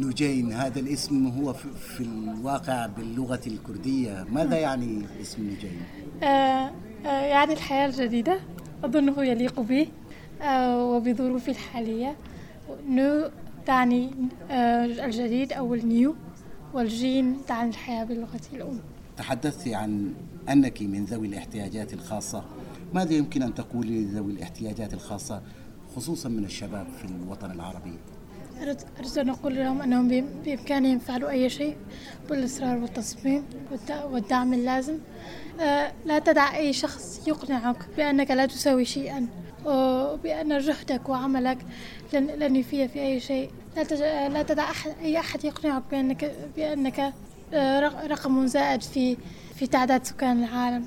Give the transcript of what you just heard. نوجين هذا الاسم هو في الواقع باللغة الكردية ماذا يعني اسم نوجين؟ يعني الحياة الجديدة أظنه يليق به وبظروفه الحالية. نو تعني الجديد أو النيو، والجين تعني الحياة باللغة الأم. تحدثت عن أنك من ذوي الاحتياجات الخاصة، ماذا يمكن أن تقولي لذوي الاحتياجات الخاصة خصوصا من الشباب في الوطن العربي؟ أريد أن أقول لهم أنهم بإمكانهم فعل أي شيء بالإصرار والتصميم والدعم اللازم. لا تدع أي شخص يقنعك بأنك لا تساوي شيئا، بأن جهدك وعملك لن يفيد في أي شيء. لا تدع أي أحد يقنعك بأنك رقم زائد في تعداد سكان العالم.